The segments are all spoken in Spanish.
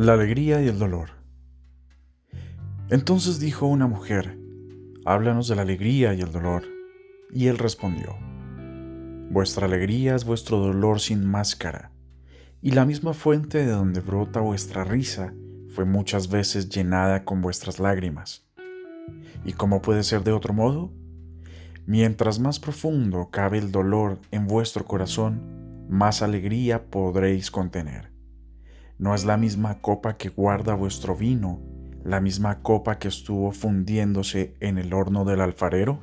La alegría y el dolor. Entonces dijo una mujer: háblanos de la alegría y el dolor. Y él respondió: vuestra alegría es vuestro dolor sin máscara, y la misma fuente de donde brota vuestra risa fue muchas veces llenada con vuestras lágrimas. ¿Y cómo puede ser de otro modo? Mientras más profundo cabe el dolor en vuestro corazón, más alegría podréis contener. No es la misma copa que guarda vuestro vino, la misma copa que estuvo fundiéndose en el horno del alfarero.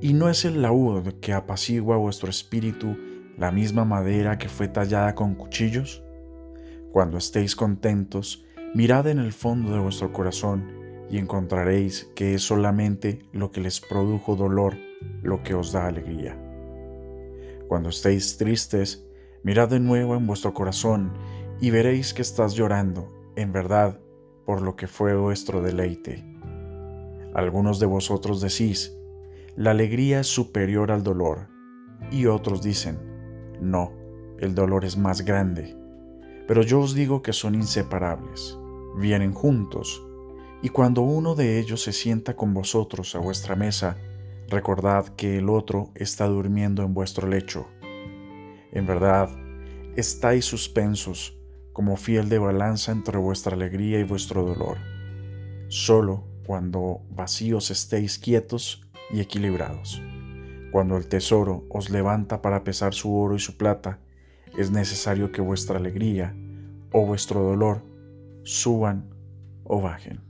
Y no es el laúd que apacigua vuestro espíritu, la misma madera que fue tallada con cuchillos. Cuando estéis contentos, mirad en el fondo de vuestro corazón, y encontraréis que es solamente lo que les produjo dolor lo que os da alegría. Cuando estéis tristes, mirad de nuevo en vuestro corazón y veréis que estás llorando, en verdad, por lo que fue vuestro deleite. Algunos de vosotros decís: la alegría es superior al dolor, y otros dicen: no, el dolor es más grande. Pero yo os digo que son inseparables, vienen juntos. Y cuando uno de ellos se sienta con vosotros a vuestra mesa, recordad que el otro está durmiendo en vuestro lecho. En verdad, estáis suspensos, como fiel de balanza entre vuestra alegría y vuestro dolor. Solo cuando vacíos estéis quietos y equilibrados. Cuando el tesoro os levanta para pesar su oro y su plata, es necesario que vuestra alegría o vuestro dolor suban o bajen.